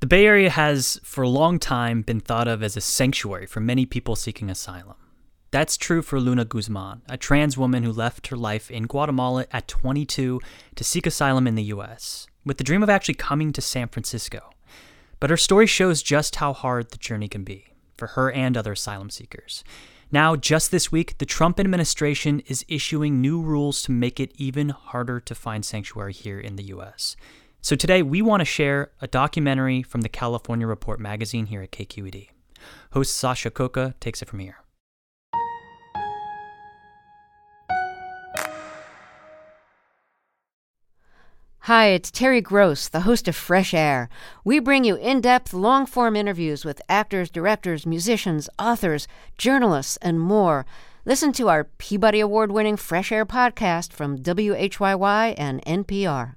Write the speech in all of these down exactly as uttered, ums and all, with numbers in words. The Bay Area has, for a long time, been thought of as a sanctuary for many people seeking asylum. That's true for Luna Guzmán, a trans woman who left her life in Guatemala at twenty-two to seek asylum in the U S, with the dream of actually coming to San Francisco. But her story shows just how hard the journey can be, for her and other asylum seekers. Now, just this week, the Trump administration is issuing new rules to make it even harder to find sanctuary here in the U S. So today, we want to share a documentary from the California Report magazine here at K Q E D. Host Sasha Koka takes it from here. Hi, it's Terry Gross, the host of Fresh Air. We bring you in-depth, long-form interviews with actors, directors, musicians, authors, journalists, and more. Listen to our Peabody Award-winning Fresh Air podcast from W H Y Y and N P R.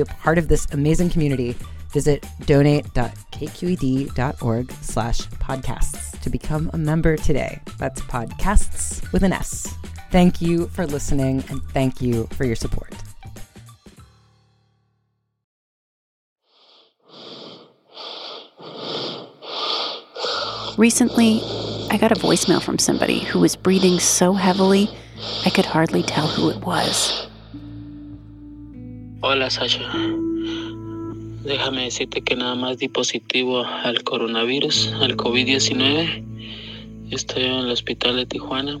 a part of this amazing community, visit donate.kqed.org slash podcasts to become a member today. That's podcasts with an S. Thank you for listening, and thank you for your support. Recently, I got a voicemail from somebody who was breathing so heavily, I could hardly tell who it was. Hola, Sasha. Déjame decirte que nada más di positivo al coronavirus, al COVID nineteen. Estoy en el hospital de Tijuana.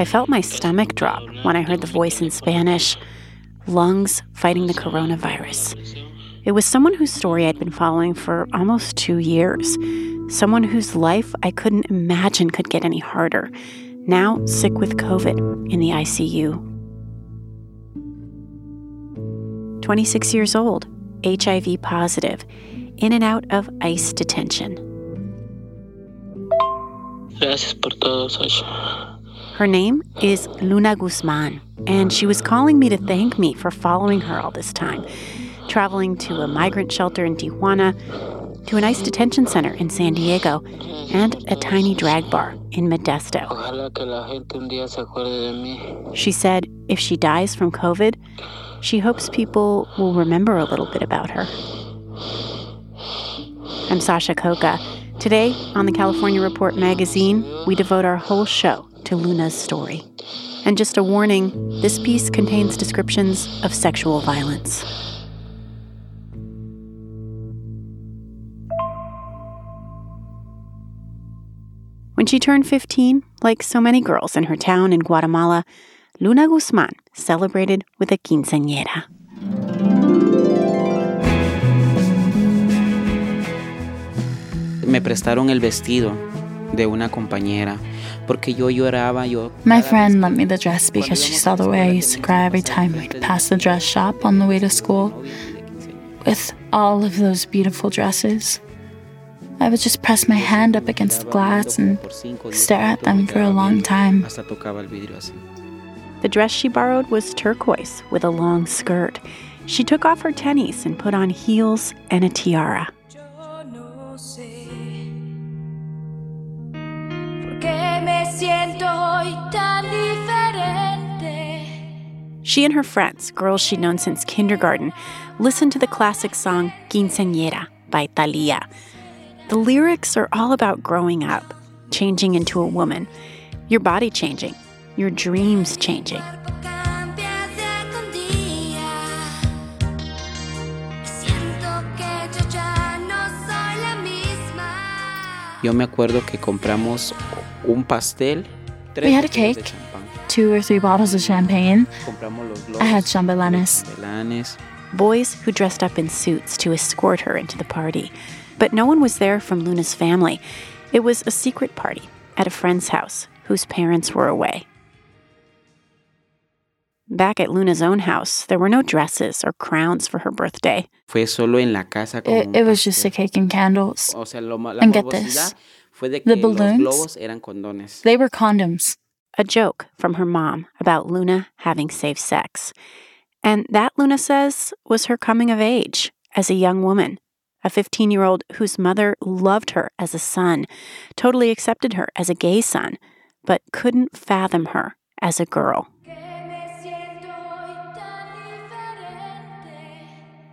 I felt my stomach drop when I heard the voice in Spanish, lungs fighting the coronavirus. It was someone whose story I'd been following for almost two years. Someone whose life I couldn't imagine could get any harder, now sick with COVID in the I C U. twenty-six years old, H I V positive, in and out of ICE detention. Gracias por todo, Sasha. Her name is Luna Guzmán, and she was calling me to thank me for following her all this time, traveling to a migrant shelter in Tijuana, to an ICE detention center in San Diego, and a tiny drag bar in Modesto. She said if she dies from COVID, she hopes people will remember a little bit about her. I'm Sasha Koka. Today on the California Report magazine, we devote our whole show to Luna's story. And just a warning, this piece contains descriptions of sexual violence. When she turned fifteen, like so many girls in her town in Guatemala, Luna Guzmán celebrated with a quinceañera. Me prestaron el vestido de una compañera. My friend lent me the dress because she saw the way I used to cry every time we'd pass the dress shop on the way to school. With all of those beautiful dresses, I would just press my hand up against the glass and stare at them for a long time. The dress she borrowed was turquoise with a long skirt. She took off her tennies and put on heels and a tiara. She and her friends, girls she'd known since kindergarten, listened to the classic song Quinceañera by Thalia. The lyrics are all about growing up, changing into a woman, your body changing, your dreams changing. Yo me acuerdo que compramos un pastel. We had a cake, two or three bottles of champagne. I had chambelanes. Boys who dressed up in suits to escort her into the party. But no one was there from Luna's family. It was a secret party at a friend's house whose parents were away. Back at Luna's own house, there were no dresses or crowns for her birthday. It, it was just a cake and candles. And get this, the balloons, they were condoms. A joke from her mom about Luna having safe sex. And that, Luna says, was her coming of age as a young woman, a fifteen-year-old whose mother loved her as a son, totally accepted her as a gay son, but couldn't fathom her as a girl.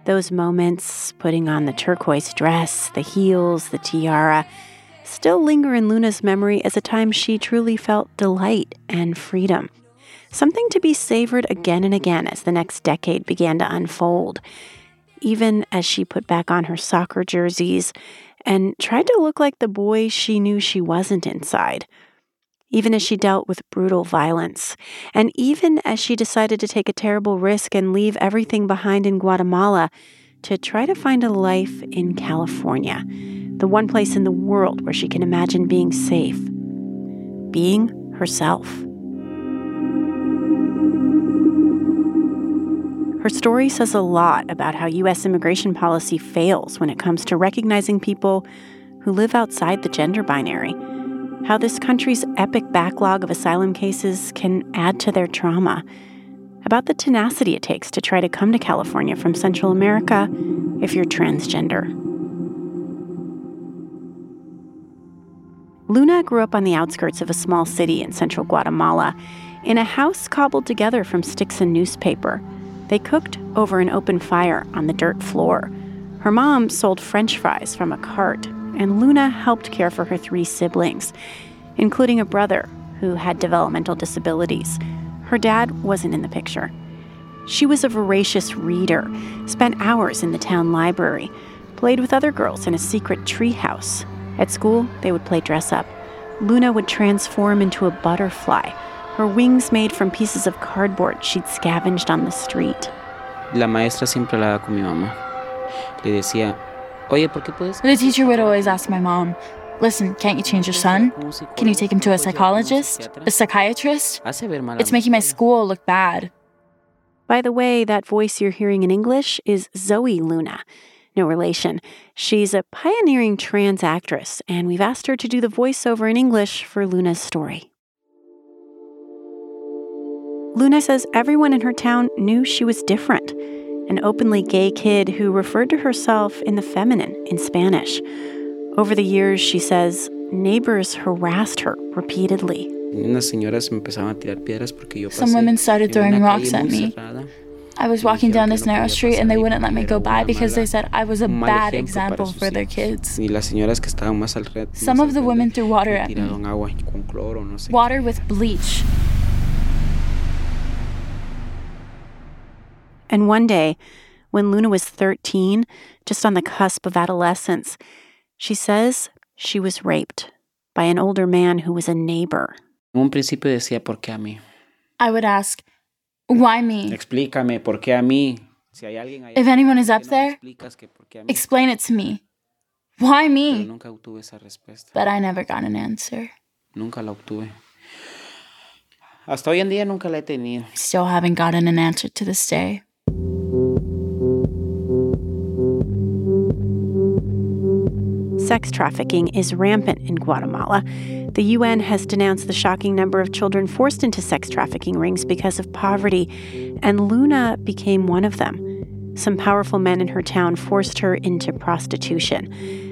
Those moments, putting on the turquoise dress, the heels, the tiara, still linger in Luna's memory as a time she truly felt delight and freedom. Something to be savored again and again as the next decade began to unfold, even as she put back on her soccer jerseys and tried to look like the boy she knew she wasn't inside, even as she dealt with brutal violence, and even as she decided to take a terrible risk and leave everything behind in Guatemala to try to find a life in California, the one place in the world where she can imagine being safe, being herself. Her story says a lot about how U S immigration policy fails when it comes to recognizing people who live outside the gender binary, how this country's epic backlog of asylum cases can add to their trauma, about the tenacity it takes to try to come to California from Central America if you're transgender. Luna grew up on the outskirts of a small city in central Guatemala, in a house cobbled together from sticks and newspaper. They cooked over an open fire on the dirt floor. Her mom sold French fries from a cart, and Luna helped care for her three siblings, including a brother who had developmental disabilities. Her dad wasn't in the picture. She was a voracious reader, spent hours in the town library, played with other girls in a secret treehouse. At school, they would play dress-up. Luna would transform into a butterfly, her wings made from pieces of cardboard she'd scavenged on the street. La maestra siempre hablaba con mi mamá. Le decía, the teacher would always ask my mom, listen, can't you change your son? Can you take him to a psychologist? A psychiatrist? It's making my school look bad. By the way, that voice you're hearing in English is Zoe Luna. No relation. She's a pioneering trans actress, and we've asked her to do the voiceover in English for Luna's story. Luna says everyone in her town knew she was different. An openly gay kid who referred to herself in the feminine in Spanish. Over the years, she says, neighbors harassed her repeatedly. Some women started throwing rocks at me. I was walking down this narrow street and they wouldn't let me go by because they said I was a bad example for their kids. Some of the women threw water at me. Water with bleach. And one day, when Luna was thirteen, just on the cusp of adolescence, she says she was raped by an older man who was a neighbor. I would ask, why me? If anyone is up there, explain it to me. Why me? But I never got an answer. Nunca la obtuve. Hasta hoy en día nunca la he tenido. Still haven't gotten an answer to this day. Sex trafficking is rampant in Guatemala. The U N has denounced the shocking number of children forced into sex trafficking rings because of poverty, and Luna became one of them. Some powerful men in her town forced her into prostitution.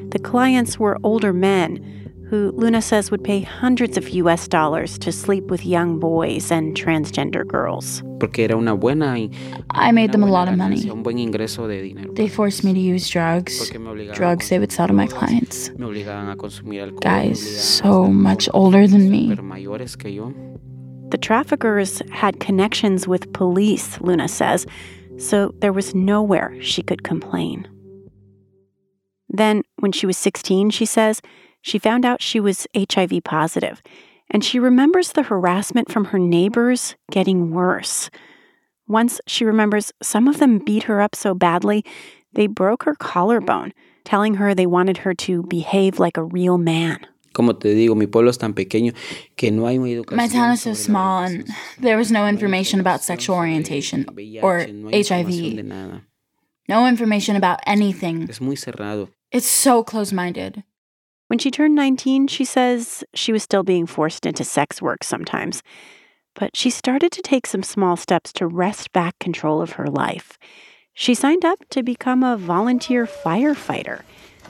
The clients were older men who Luna says would pay hundreds of U S dollars to sleep with young boys and transgender girls. I made them a lot of money. They forced me to use drugs, drugs they would sell to my clients. Guys so much older than me. The traffickers had connections with police, Luna says, so there was nowhere she could complain. Then, when she was sixteen, she says, she found out she was H I V positive. And she remembers the harassment from her neighbors getting worse. Once she remembers some of them beat her up so badly, they broke her collarbone, telling her they wanted her to behave like a real man. My town is so small and there was no information about sexual orientation or H I V. No information about anything. It's so close-minded. When she turned nineteen, she says she was still being forced into sex work sometimes. But she started to take some small steps to wrest back control of her life. She signed up to become a volunteer firefighter,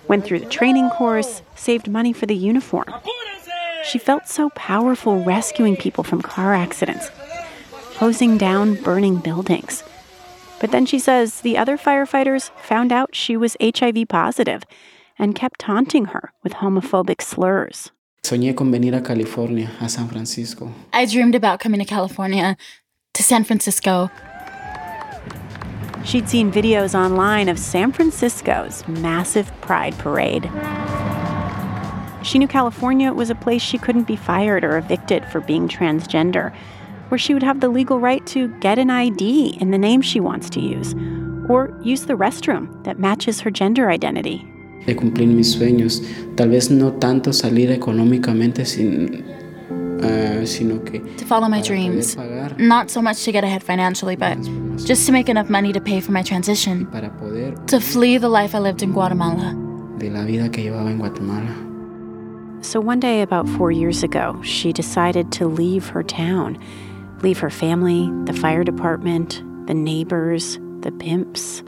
went through the training course, saved money for the uniform. She felt so powerful rescuing people from car accidents, hosing down burning buildings. But then she says the other firefighters found out she was H I V positive and kept taunting her with homophobic slurs. I dreamed about coming to California, to San Francisco. She'd seen videos online of San Francisco's massive pride parade. She knew California was a place she couldn't be fired or evicted for being transgender, where she would have the legal right to get an I D in the name she wants to use, or use the restroom that matches her gender identity. De cumplir mis sueños, tal vez no tanto salir económicamente sin, uh, sino que to follow my dreams, not so much to get ahead financially, but just to make enough money to pay for my transition, para poder to flee the life I lived in Guatemala. De la vida que llevaba en Guatemala. So one day about four years ago, she decided to leave her town, leave her family, the fire department, the neighbors, the pimps.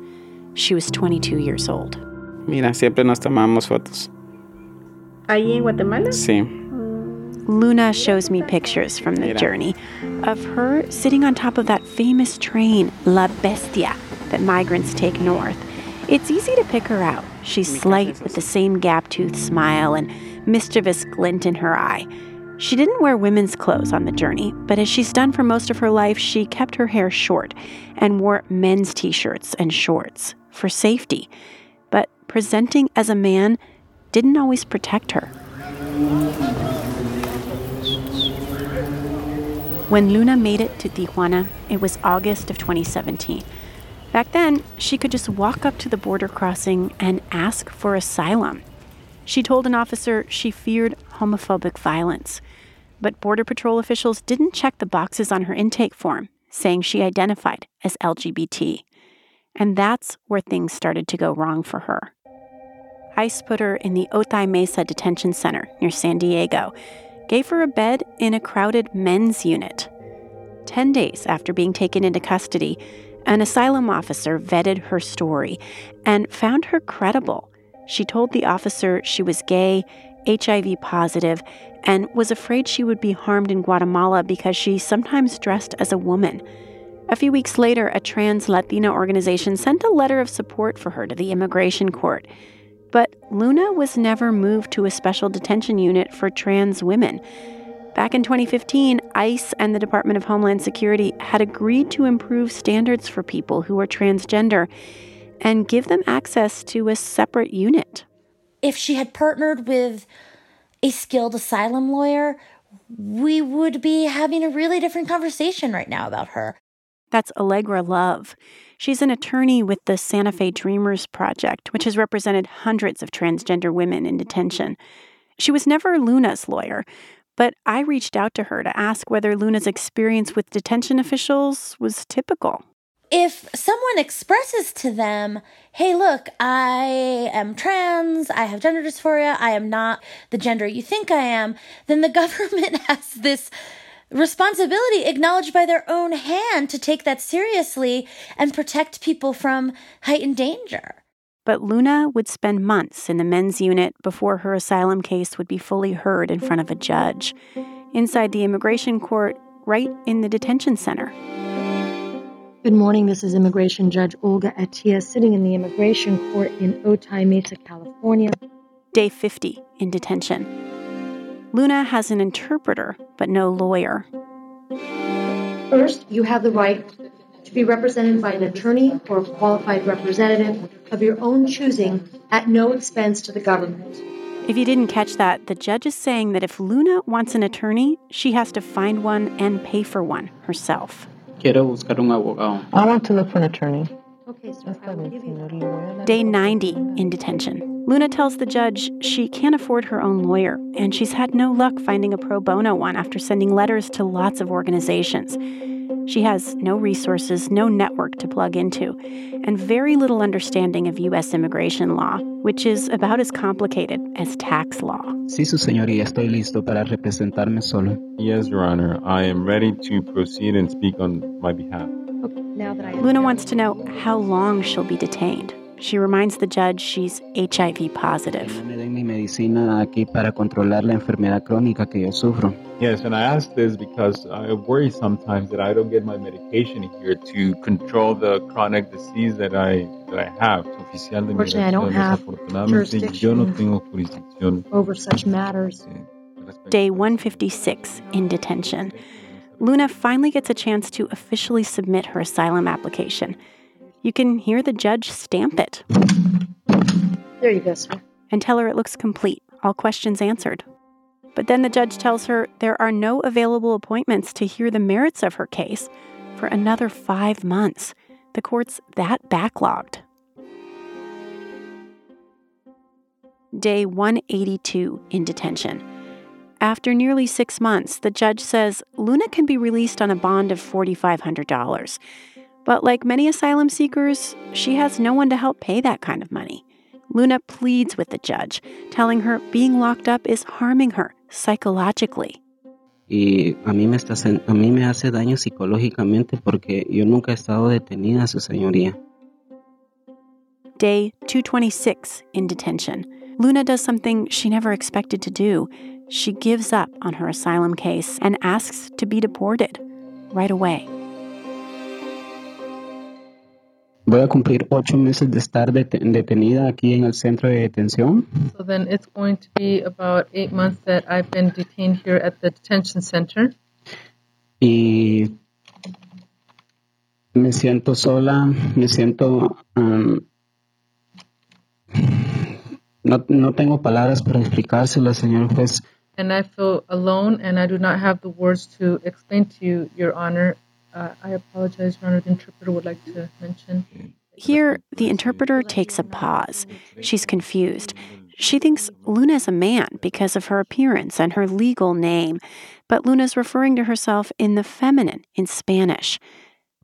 She was twenty-two years old. Mira, siempre nos tomamos fotos. ¿Ahí en Guatemala? Sí. Luna shows me pictures from the Mira. journey of her sitting on top of that famous train, La Bestia, that migrants take north. It's easy to pick her out. She's slight with the same gap-toothed smile and mischievous glint in her eye. She didn't wear women's clothes on the journey, but as she's done for most of her life, she kept her hair short and wore men's t-shirts and shorts for safety. But presenting as a man didn't always protect her. When Luna made it to Tijuana, it was August of twenty seventeen. Back then, she could just walk up to the border crossing and ask for asylum. She told an officer she feared homophobic violence. But Border Patrol officials didn't check the boxes on her intake form, saying she identified as L G B T. And that's where things started to go wrong for her. ICE put her in the Otay Mesa Detention Center near San Diego, gave her a bed in a crowded men's unit. Ten days after being taken into custody, an asylum officer vetted her story and found her credible. She told the officer she was gay, H I V positive, and was afraid she would be harmed in Guatemala because she sometimes dressed as a woman. A few weeks later, a trans-Latina organization sent a letter of support for her to the immigration court. But Luna was never moved to a special detention unit for trans women. Back in twenty fifteen, ICE and the Department of Homeland Security had agreed to improve standards for people who are transgender and give them access to a separate unit. If she had partnered with a skilled asylum lawyer, we would be having a really different conversation right now about her. That's Allegra Love. She's an attorney with the Santa Fe Dreamers Project, which has represented hundreds of transgender women in detention. She was never Luna's lawyer, but I reached out to her to ask whether Luna's experience with detention officials was typical. If someone expresses to them, hey, look, I am trans, I have gender dysphoria, I am not the gender you think I am, then the government has this responsibility acknowledged by their own hand to take that seriously and protect people from heightened danger. But Luna would spend months in the men's unit before her asylum case would be fully heard in front of a judge, inside the immigration court, right in the detention center. Good morning, this is Immigration Judge Olga Atia sitting in the immigration court in Otay Mesa, California. Day fifty in detention. Luna has an interpreter, but no lawyer. First, you have the right to be represented by an attorney or a qualified representative of your own choosing at no expense to the government. If you didn't catch that, the judge is saying that if Luna wants an attorney, she has to find one and pay for one herself. I want to look for an attorney. Okay, so Day ninety in detention. Luna tells the judge she can't afford her own lawyer, and she's had no luck finding a pro bono one after sending letters to lots of organizations. She has no resources, no network to plug into, and very little understanding of U S immigration law, which is about as complicated as tax law. Sí, su señoría, estoy listo para representarme solo. Yes, Your Honor, I am ready to proceed and speak on my behalf. Okay, now that I Luna wants to know how long she'll be detained. She reminds the judge she's H I V positive. Yes, and I ask this because I worry sometimes that I don't get my medication here to control the chronic disease that I that I have. Unfortunately, I don't have jurisdiction over such matters. Day one fifty-six in detention. Luna finally gets a chance to officially submit her asylum application. You can hear the judge stamp it. There you go, sir. And tell her it looks complete, all questions answered. But then the judge tells her there are no available appointments to hear the merits of her case for another five months. The court's that backlogged. Day one eighty-two in detention. After nearly six months, the judge says Luna can be released on a bond of four thousand five hundred dollars. But like many asylum seekers, she has no one to help pay that kind of money. Luna pleads with the judge, telling her being locked up is harming her psychologically. Day two twenty-six in detention. Luna does something she never expected to do. She gives up on her asylum case and asks to be deported right away. So then it's going to be about eight months that I've been detained here at the detention center. Y me siento sola, me siento um, no, no tengo palabras para explicárselo, señor juez. And I feel alone and I do not have the words to explain to you, Your Honor. Uh, I apologize, Your Honor, the interpreter would like to mention. Here, the interpreter takes a pause. She's confused. She thinks Luna's a man because of her appearance and her legal name, but Luna's referring to herself in the feminine in Spanish.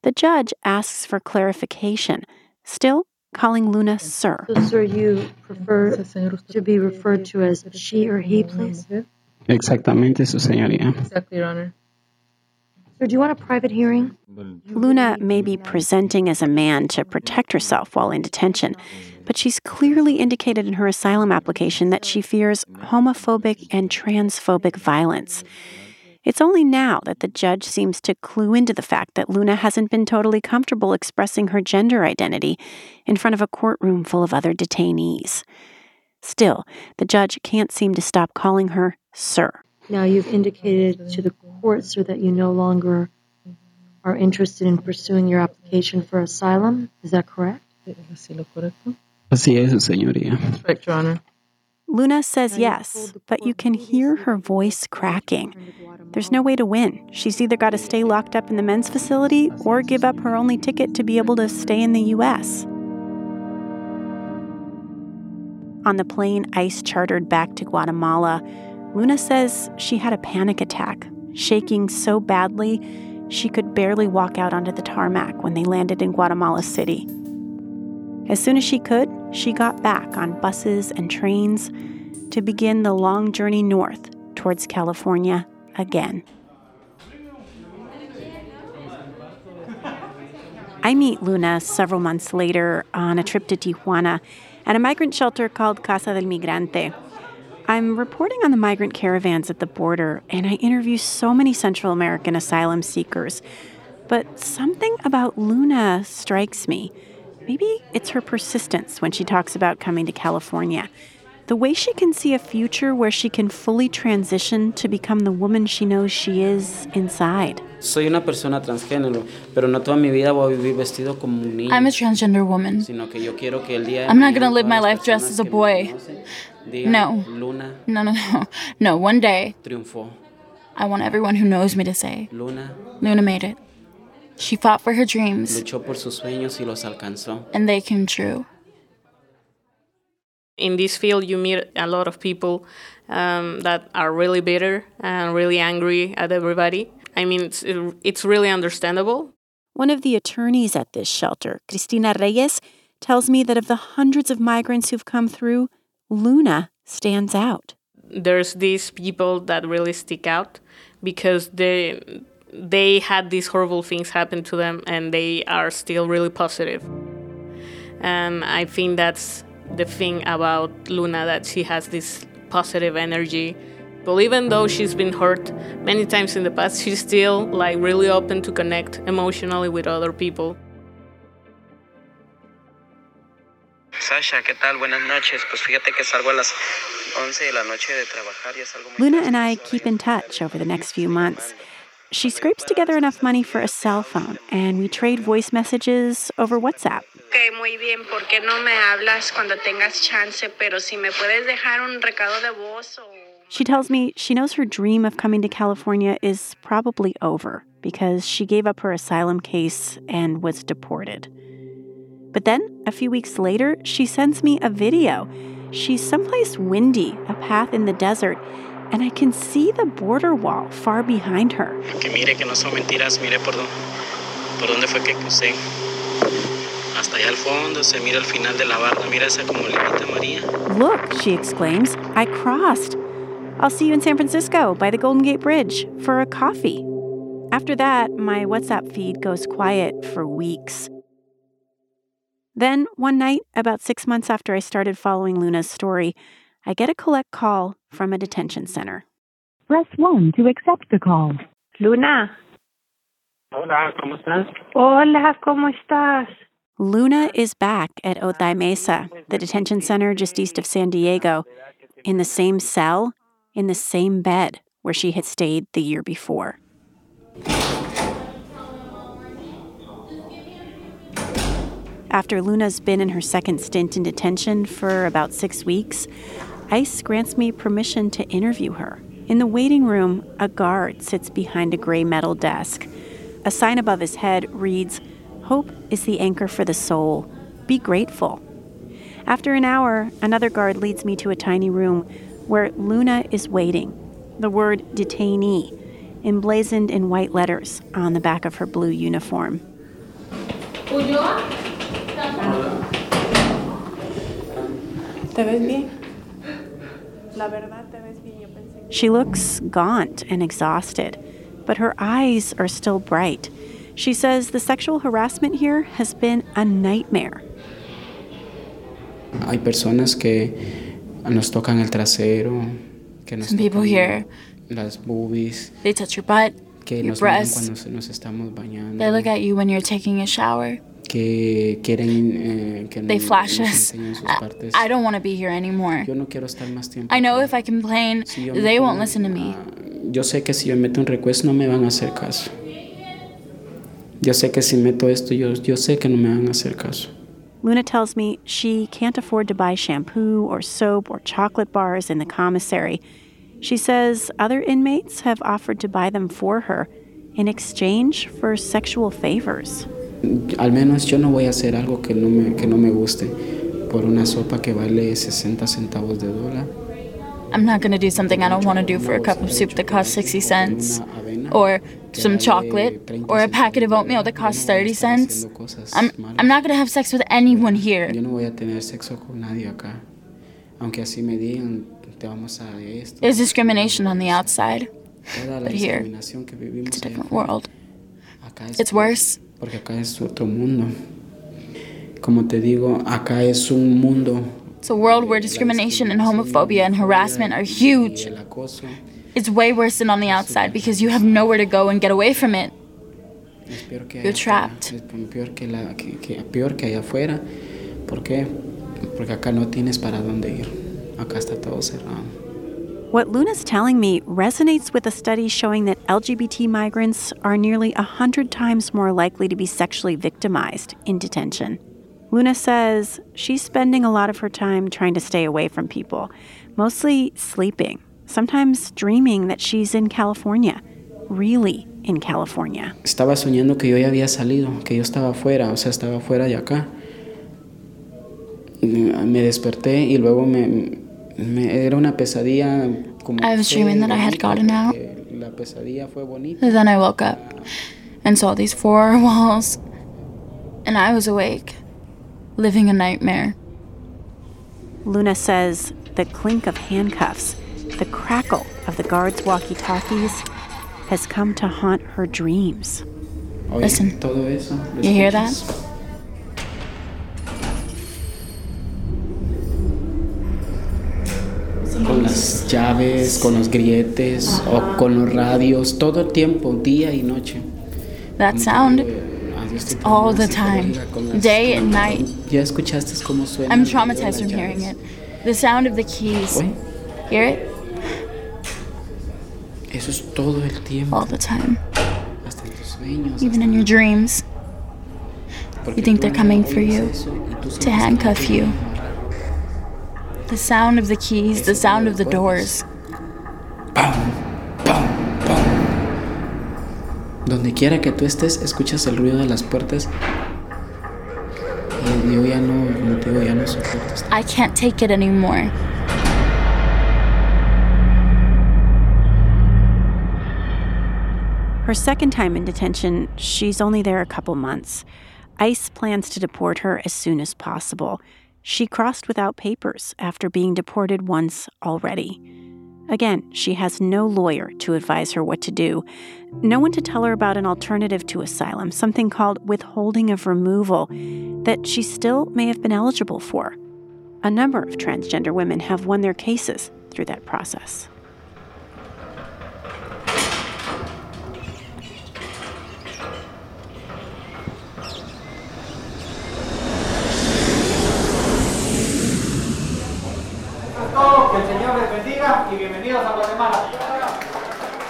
The judge asks for clarification, still calling Luna sir. So, sir, you prefer to be referred to as she or he, please? Exactamente, su señoría. Exactly, Your Honor. Sir, do you want a private hearing? Luna may be presenting as a man to protect herself while in detention, but she's clearly indicated in her asylum application that she fears homophobic and transphobic violence. It's only now that the judge seems to clue into the fact that Luna hasn't been totally comfortable expressing her gender identity in front of a courtroom full of other detainees. Still, the judge can't seem to stop calling her sir. Now you've indicated to the court, sir, that you no longer are interested in pursuing your application for asylum. Is that correct? Así es, señoría. That's right, Your Honor. Luna says yes, but you can hear her voice cracking. There's no way to win. She's either got to stay locked up in the men's facility or give up her only ticket to be able to stay in the U S. On the plane ICE chartered back to Guatemala, Luna says she had a panic attack, shaking so badly she could barely walk out onto the tarmac when they landed in Guatemala City. As soon as she could, she got back on buses and trains to begin the long journey north towards California again. I meet Luna several months later on a trip to Tijuana at a migrant shelter called Casa del Migrante. I'm reporting on the migrant caravans at the border, and I interview so many Central American asylum seekers. But something about Luna strikes me. Maybe it's her persistence when she talks about coming to California. The way she can see a future where she can fully transition to become the woman she knows she is inside. I'm a transgender woman. I'm not going to live my life dressed as a boy. No. No, no, no. No, one day, I want everyone who knows me to say, Luna made it. She fought for her dreams, and they came true. In this field, you meet a lot of people um, that are really bitter and really angry at everybody. I mean, it's, it's really understandable. One of the attorneys at this shelter, Cristina Reyes, tells me that of the hundreds of migrants who've come through, Luna stands out. There's these people that really stick out because they they had these horrible things happen to them, and they are still really positive. And I think that's the thing about Luna, that she has this positive energy. Well, even though she's been hurt many times in the past, she's still like really open to connect emotionally with other people. Sasha, ¿qué tal? Buenas noches. Pues fíjate que salgo a las once de la noche de trabajar y es algo muy. Luna and I keep in touch over the next few months. She scrapes together enough money for a cell phone, and we trade voice messages over WhatsApp. Okay, muy bien. ¿Por qué no me hablas cuando tengas chance? Pero si me puedes dejar un recado de voz o... She tells me she knows her dream of coming to California is probably over because she gave up her asylum case and was deported. But then, a few weeks later, she sends me a video. She's someplace windy, a path in the desert, and I can see the border wall far behind her. Que mire, que no son mentiras, mire por dónde, por dónde fue que crucé. Hasta allá al fondo se mira el final de la barda, mira esa como limita María. Look, she exclaims, I crossed. I'll see you in San Francisco by the Golden Gate Bridge for a coffee. After that, my WhatsApp feed goes quiet for weeks. Then, one night, about six months after I started following Luna's story, I get a collect call from a detention center. Press one to accept the call. Luna. Hola, ¿cómo estás? Hola, ¿cómo estás? Luna is back at Otay Mesa, the detention center just east of San Diego, in the same cell, in the same bed where she had stayed the year before. After Luna's been in her second stint in detention for about six weeks, ICE grants me permission to interview her. In the waiting room, a guard sits behind a gray metal desk. A sign above his head reads, "Hope is the anchor for the soul. Be grateful." After an hour, another guard leads me to a tiny room where Luna is waiting, the word detainee emblazoned in white letters on the back of her blue uniform. She looks gaunt and exhausted, but her eyes are still bright. She says the sexual harassment here has been a nightmare. Hay personas que Some people here, they touch your butt, your breasts. They look at you when you're taking a shower. They flash us. I, I don't want to be here anymore. I know if I complain, they won't listen to me. Luna tells me she can't afford to buy shampoo or soap or chocolate bars in the commissary. She says other inmates have offered to buy them for her in exchange for sexual favors. Al menos yo no voy a hacer algo que no me que no me guste por una sopa que vale sesenta centavos de dólar. I'm not going to do something I don't want to do for a cup of soup that costs sixty cents, or some chocolate, or a packet of oatmeal that costs thirty cents. I'm, I'm not going to have sex with anyone here. There's discrimination on the outside, but here, it's a different world. It's worse. It's a world where discrimination and homophobia and harassment are huge. It's way worse than on the outside because you have nowhere to go and get away from it. You're trapped. What Luna's telling me resonates with a study showing that L G B T migrants are nearly one hundred times more likely to be sexually victimized in detention. Luna says she's spending a lot of her time trying to stay away from people, mostly sleeping, sometimes dreaming that she's in California, really in California. Estaba soñando que yo ya había salido, que yo estaba fuera, o sea, estaba fuera de acá. Me desperté y luego me era una pesadilla. I was dreaming that I had gotten out. Then I woke up and saw these four walls, and I was awake, living a nightmare. Luna says the clink of handcuffs, the crackle of the guards' walkie-talkies has come to haunt her dreams. Listen, you hear that? Con las llaves, con los grilletes, o con los radios, todo el tiempo, día y noche. That sound, it's all the time, day and night. I'm traumatized from hearing it. The sound of the keys. Hear it? Eso es todo el tiempo. All the time. Even in your dreams. You think they're coming for you, to handcuff you. The sound of the keys, the sound of the doors. Pam, pam, pam. Donde quiera que tú estés, escuchas el ruido de las puertas. Y yo ya no, como te digo, ya no soporto esto. I can't take it anymore. Her second time in detention, she's only there a couple months. ICE plans to deport her as soon as possible. She crossed without papers after being deported once already. Again, she has no lawyer to advise her what to do, no one to tell her about an alternative to asylum, something called withholding of removal, that she still may have been eligible for. A number of transgender women have won their cases through that process.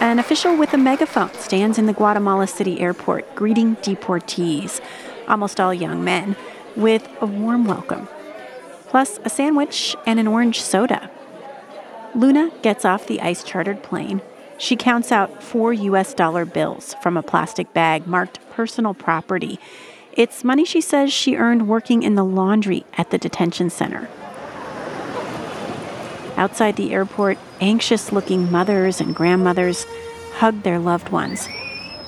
An official with a megaphone stands in the Guatemala City airport greeting deportees, almost all young men, with a warm welcome, plus a sandwich and an orange soda. Luna gets off the ICE-chartered plane. She counts out four U S dollar bills from a plastic bag marked personal property. It's money she says she earned working in the laundry at the detention center. Outside the airport, anxious-looking mothers and grandmothers hug their loved ones.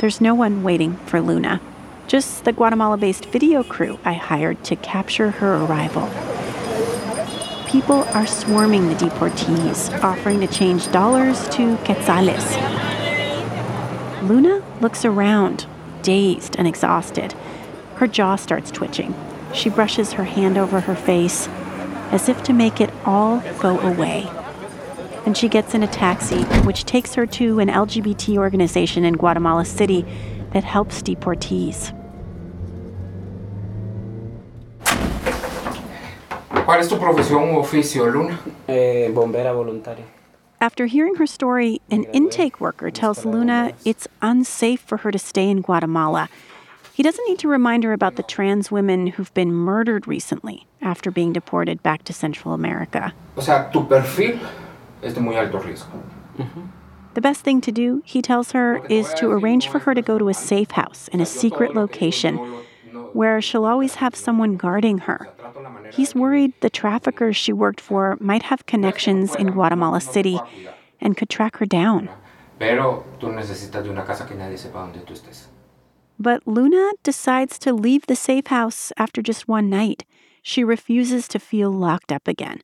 There's no one waiting for Luna, just the Guatemala-based video crew I hired to capture her arrival. People are swarming the deportees, offering to change dollars to quetzales. Luna looks around, dazed and exhausted. Her jaw starts twitching. She brushes her hand over her face, as if to make it all go away. And she gets in a taxi, which takes her to an L G B T organization in Guatemala City that helps deportees. ¿Cuál es tu profesión o oficio, Luna? Eh, bombera voluntaria. After hearing her story, an intake worker tells Luna it's unsafe for her to stay in Guatemala. He doesn't need to remind her about the trans women who've been murdered recently after being deported back to Central America. O sea, tu perfil es de muy alto riesgo. Mm-hmm. The best thing to do, he tells her, is to arrange for her to go to a safe house in a secret location where she'll always have someone guarding her. He's worried the traffickers she worked for might have connections in Guatemala City and could track her down. But Luna decides to leave the safe house after just one night. She refuses to feel locked up again.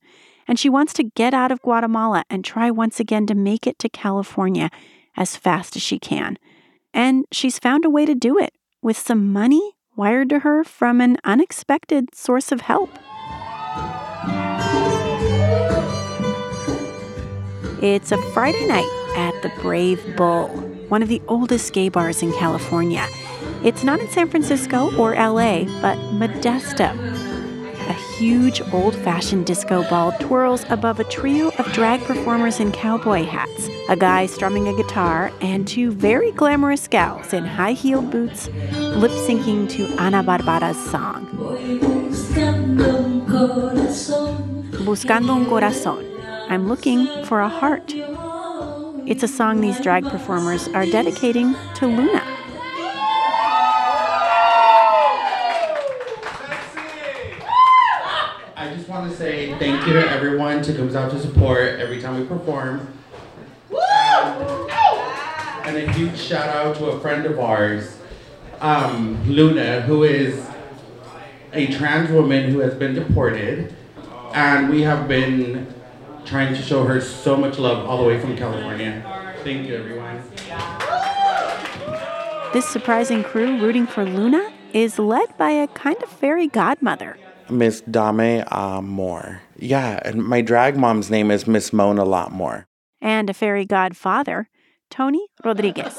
And she wants to get out of Guatemala and try once again to make it to California as fast as she can. And she's found a way to do it with some money wired to her from an unexpected source of help. It's a Friday night at the Brave Bull, one of the oldest gay bars in California. It's not in San Francisco or L A, but Modesto. A huge old-fashioned disco ball twirls above a trio of drag performers in cowboy hats, a guy strumming a guitar, and two very glamorous gals in high-heeled boots lip-syncing to Ana Barbara's song, Buscando un Corazón. I'm looking for a heart. It's a song these drag performers are dedicating to Luna. I want to say thank you to everyone who comes out to support every time we perform. Woo! Um, and a huge shout out to a friend of ours, um, Luna, who is a trans woman who has been deported. And we have been trying to show her so much love all the way from California. Thank you, everyone. This surprising crew rooting for Luna is led by a kind of fairy godmother. Miss Dame uh, Moore. Yeah, and my drag mom's name is Miss Mona Lotmore. And a fairy godfather, Tony Rodriguez.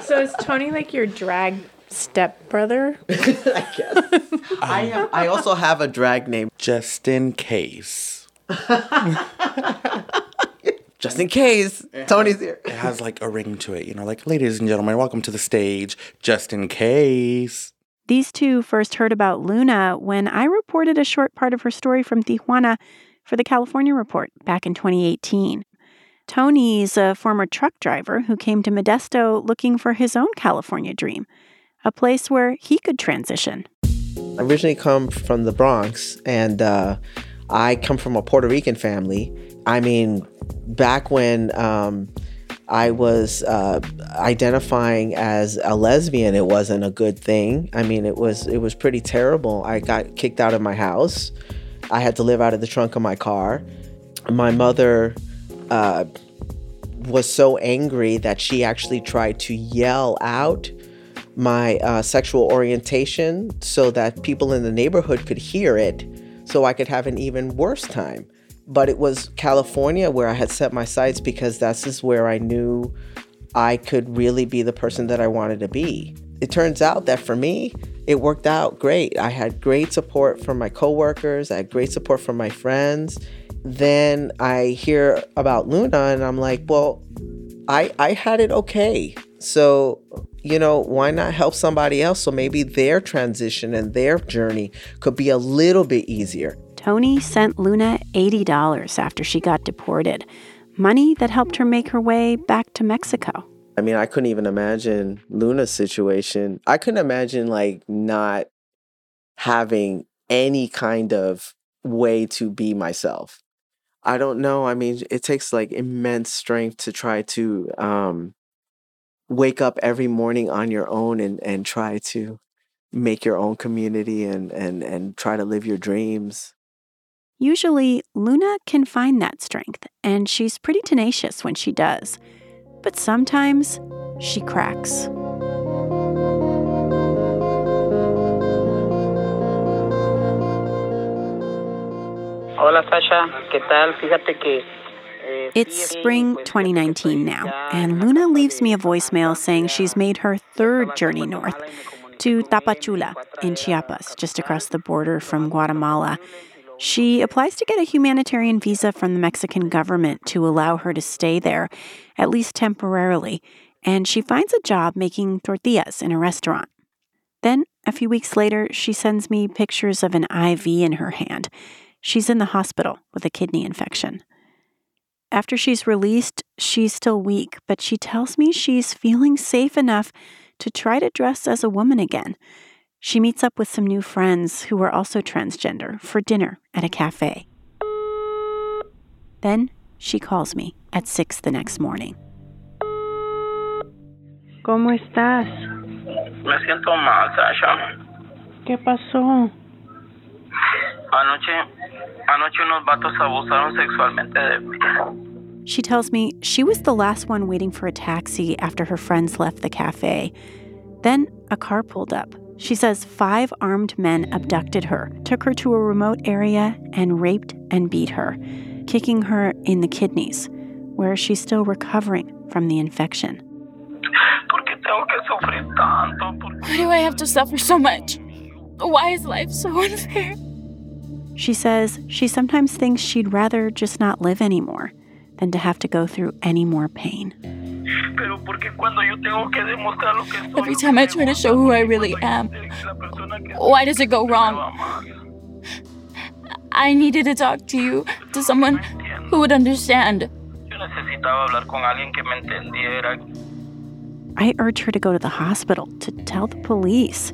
So is Tony like your drag stepbrother? I guess. um, I am. I also have a drag name. Just in case. Just in case. Tony's here. It has like a ring to it, you know, like, ladies and gentlemen, welcome to the stage, just in case. These two first heard about Luna when I reported a short part of her story from Tijuana for the California Report back in twenty eighteen. Tony's a former truck driver who came to Modesto looking for his own California dream, a place where he could transition. I originally come from the Bronx, and uh, I come from a Puerto Rican family. I mean, back when... Um, I was uh, identifying as a lesbian. It wasn't a good thing. I mean, it was it was pretty terrible. I got kicked out of my house. I had to live out of the trunk of my car. My mother uh, was so angry that she actually tried to yell out my uh, sexual orientation so that people in the neighborhood could hear it, so I could have an even worse time. But it was California where I had set my sights, because that's just where I knew I could really be the person that I wanted to be. It turns out that for me, it worked out great. I had great support from my coworkers. I had great support from my friends. Then I hear about Luna and I'm like, well, I, I had it okay. So, you know, why not help somebody else? So maybe their transition and their journey could be a little bit easier. Tony sent Luna eighty dollars after she got deported, money that helped her make her way back to Mexico. I mean, I couldn't even imagine Luna's situation. I couldn't imagine, like, not having any kind of way to be myself. I don't know. I mean, it takes, like, immense strength to try to um, wake up every morning on your own and, and try to make your own community and, and, and try to live your dreams. Usually, Luna can find that strength, and she's pretty tenacious when she does. But sometimes, she cracks. Hola, Sasha. ¿Qué tal? Fíjate que... It's spring twenty nineteen now, and Luna leaves me a voicemail saying she's made her third journey north to Tapachula in Chiapas, just across the border from Guatemala. She applies to get a humanitarian visa from the Mexican government to allow her to stay there, at least temporarily, and she finds a job making tortillas in a restaurant. Then, a few weeks later, she sends me pictures of an I V in her hand. She's in the hospital with a kidney infection. After she's released, she's still weak, but she tells me she's feeling safe enough to try to dress as a woman again. She meets up with some new friends who are also transgender for dinner at a cafe. Then she calls me at six the next morning. ¿Cómo estás? Me siento mal, Sasha. ¿Qué pasó? Anoche, anoche unos vatos abusaron sexualmente de mí. She tells me she was the last one waiting for a taxi after her friends left the cafe. Then a car pulled up. She says five armed men abducted her, took her to a remote area, and raped and beat her, kicking her in the kidneys, where she's still recovering from the infection. Why do I have to suffer so much? Why is life so unfair? She says she sometimes thinks she'd rather just not live anymore than to have to go through any more pain. Every time I try to show who I really am, why does it go wrong? I needed to talk to you, to someone who would understand. I urge her to go to the hospital, to tell the police.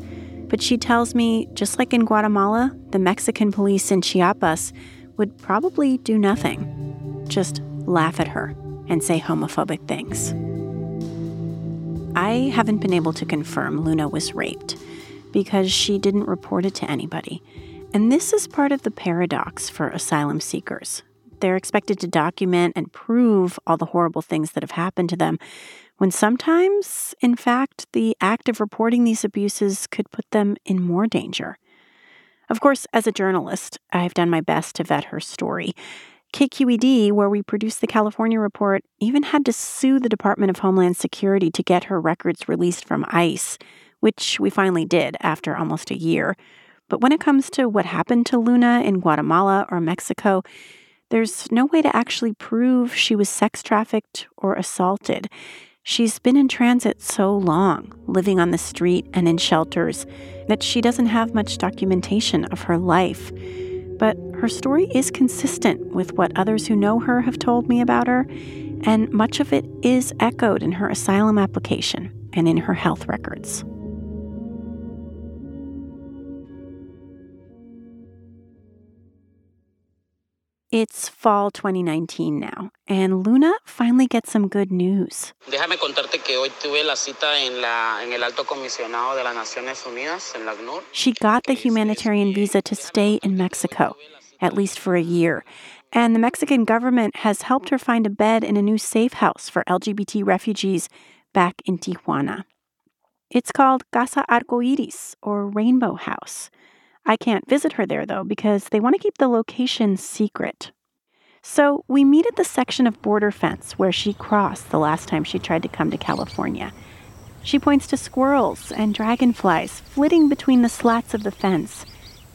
But she tells me, just like in Guatemala, the Mexican police in Chiapas would probably do nothing, just laugh at her and say homophobic things. I haven't been able to confirm Luna was raped because she didn't report it to anybody. And this is part of the paradox for asylum seekers. They're expected to document and prove all the horrible things that have happened to them, when sometimes, in fact, the act of reporting these abuses could put them in more danger. Of course, as a journalist, I've done my best to vet her story. K Q E D, where we produced the California Report, even had to sue the Department of Homeland Security to get her records released from ICE, which we finally did after almost a year. But when it comes to what happened to Luna in Guatemala or Mexico, there's no way to actually prove she was sex trafficked or assaulted. She's been in transit so long, living on the street and in shelters, that she doesn't have much documentation of her life. But her story is consistent with what others who know her have told me about her, and much of it is echoed in her asylum application and in her health records. It's fall twenty nineteen now, and Luna finally gets some good news. She got the humanitarian visa to stay in Mexico, at least for a year. And the Mexican government has helped her find a bed in a new safe house for L G B T refugees back in Tijuana. It's called Casa Arcoiris, or Rainbow House. I can't visit her there, though, because they want to keep the location secret. So we meet at the section of border fence where she crossed the last time she tried to come to California. She points to squirrels and dragonflies flitting between the slats of the fence,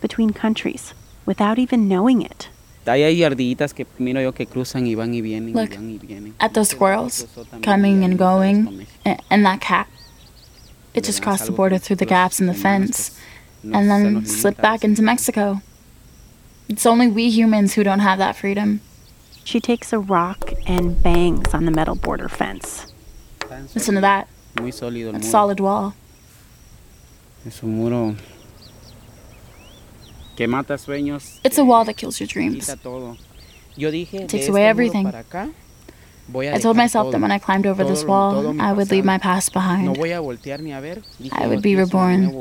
between countries, without even knowing it. Look, at those squirrels, coming and going, and that cat. It just crossed the border through the gaps in the fence, and then slip back into Mexico. It's only we humans who don't have that freedom. She takes a rock and bangs on the metal border fence. Listen to that. That solid wall. It's a wall that kills your dreams. It takes away everything. I told myself that when I climbed over this wall, I would leave my past behind. I would be reborn. I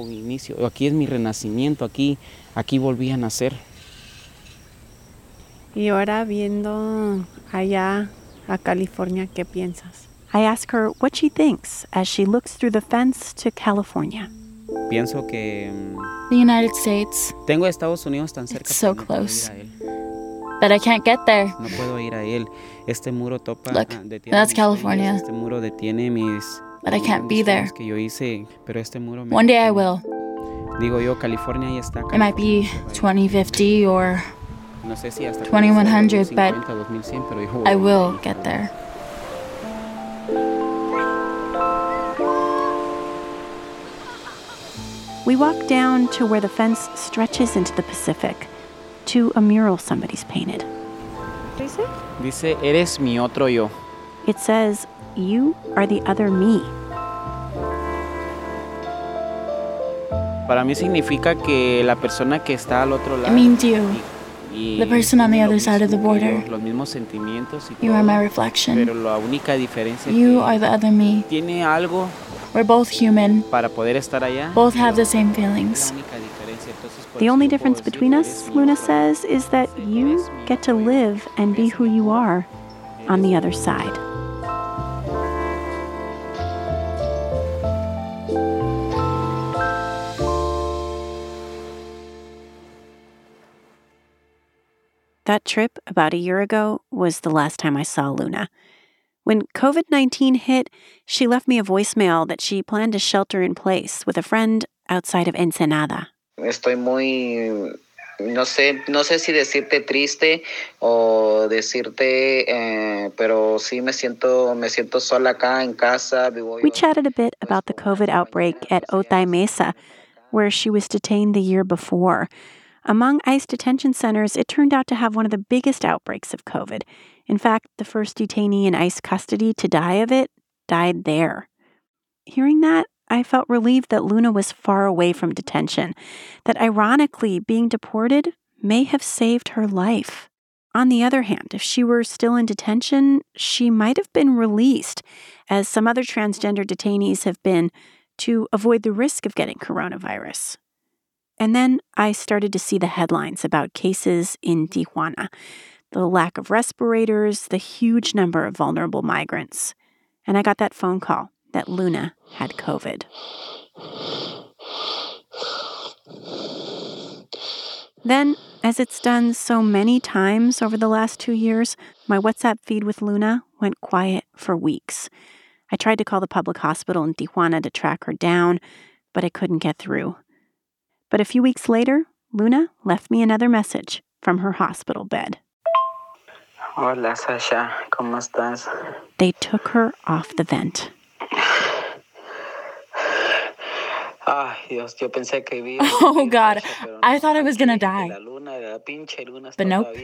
ask her what she thinks as she looks through the fence to California. The United States, it's so close. But I can't get there. Look, that's California. But I can't be there. One day I will. It might be twenty fifty or twenty-one hundred, but I will get there. We walk down to where the fence stretches into the Pacific, to a mural somebody's painted. What do you say? Dice, eres mi otro yo. It says, you are the other me. Para mí significa que la persona que está al otro lado. It means you, y, y the person on the other side of the border. Los mismos sentimientos y you todo, are my reflection. Pero la única diferencia you are the other me. Tiene algo. We're both human. Para poder estar allá. Both have the same feelings. The only difference between us, Luna says, is that you get to live and be who you are on the other side. That trip about a year ago was the last time I saw Luna. When covid nineteen hit, she left me a voicemail that she planned to shelter in place with a friend outside of Ensenada. Estoy muy, no sé, no sé si decirte triste o decirte, eh, pero sí me siento, me siento sola acá en casa. We chatted a bit about the COVID outbreak at Otay Mesa, where she was detained the year before. Among ICE detention centers, it turned out to have one of the biggest outbreaks of COVID. In fact, the first detainee in ICE custody to die of it died there. Hearing that, I felt relieved that Luna was far away from detention, that ironically, being deported may have saved her life. On the other hand, if she were still in detention, she might have been released, as some other transgender detainees have been, to avoid the risk of getting coronavirus. And then I started to see the headlines about cases in Tijuana, the lack of respirators, the huge number of vulnerable migrants. And I got that phone call that Luna had COVID. Then, as it's done so many times over the last two years, my WhatsApp feed with Luna went quiet for weeks. I tried to call the public hospital in Tijuana to track her down, but I couldn't get through. But a few weeks later, Luna left me another message from her hospital bed. Hola, Sasha. ¿Cómo estás? They took her off the vent. Oh, God, I thought I was going to die. But nope,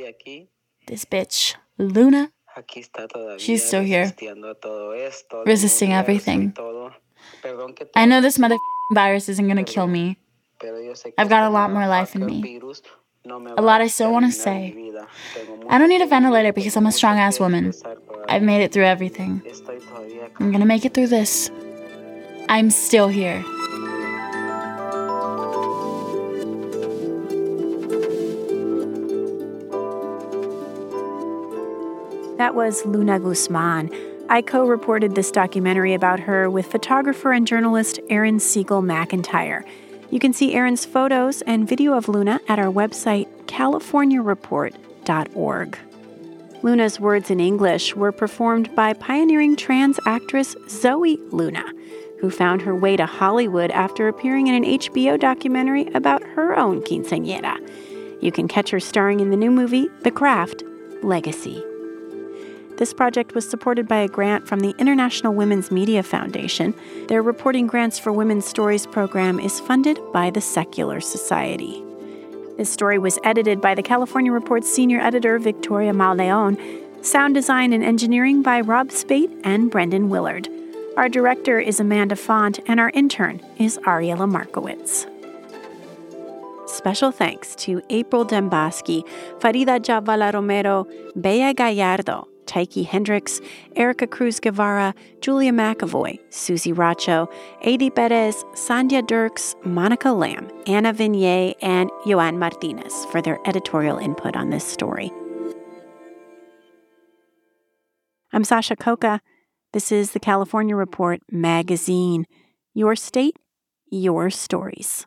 this bitch, Luna, she's still here, resisting everything. I know this mother virus isn't going to kill me. I've got a lot more life in me. A lot I still want to say. I don't need a ventilator because I'm a strong-ass woman. I've made it through everything. I'm going to make it through this. I'm still here. That was Luna Guzmán. I co-reported this documentary about her with photographer and journalist Aaron Siegel McIntyre. You can see Aaron's photos and video of Luna at our website, california report dot org. Luna's words in English were performed by pioneering trans actress Zoe Luna, who found her way to Hollywood after appearing in an H B O documentary about her own quinceañera. You can catch her starring in the new movie, The Craft: Legacy. This project was supported by a grant from the International Women's Media Foundation. Their Reporting Grants for Women's Stories program is funded by the Secular Society. This story was edited by the California Report's senior editor, Victoria Malleon. Sound design and engineering by Rob Spate and Brendan Willard. Our director is Amanda Font, and our intern is Ariela Markowitz. Special thanks to April Demboski, Farida Javala Romero, Bea Gallardo, Taiki Hendricks, Erica Cruz Guevara, Julia McAvoy, Susie Racho, Adi Perez, Sandhya Dirks, Monica Lamb, Anna Vignier, and Joan Martinez for their editorial input on this story. I'm Sasha Koka. This is the California Report Magazine. Your state, your stories.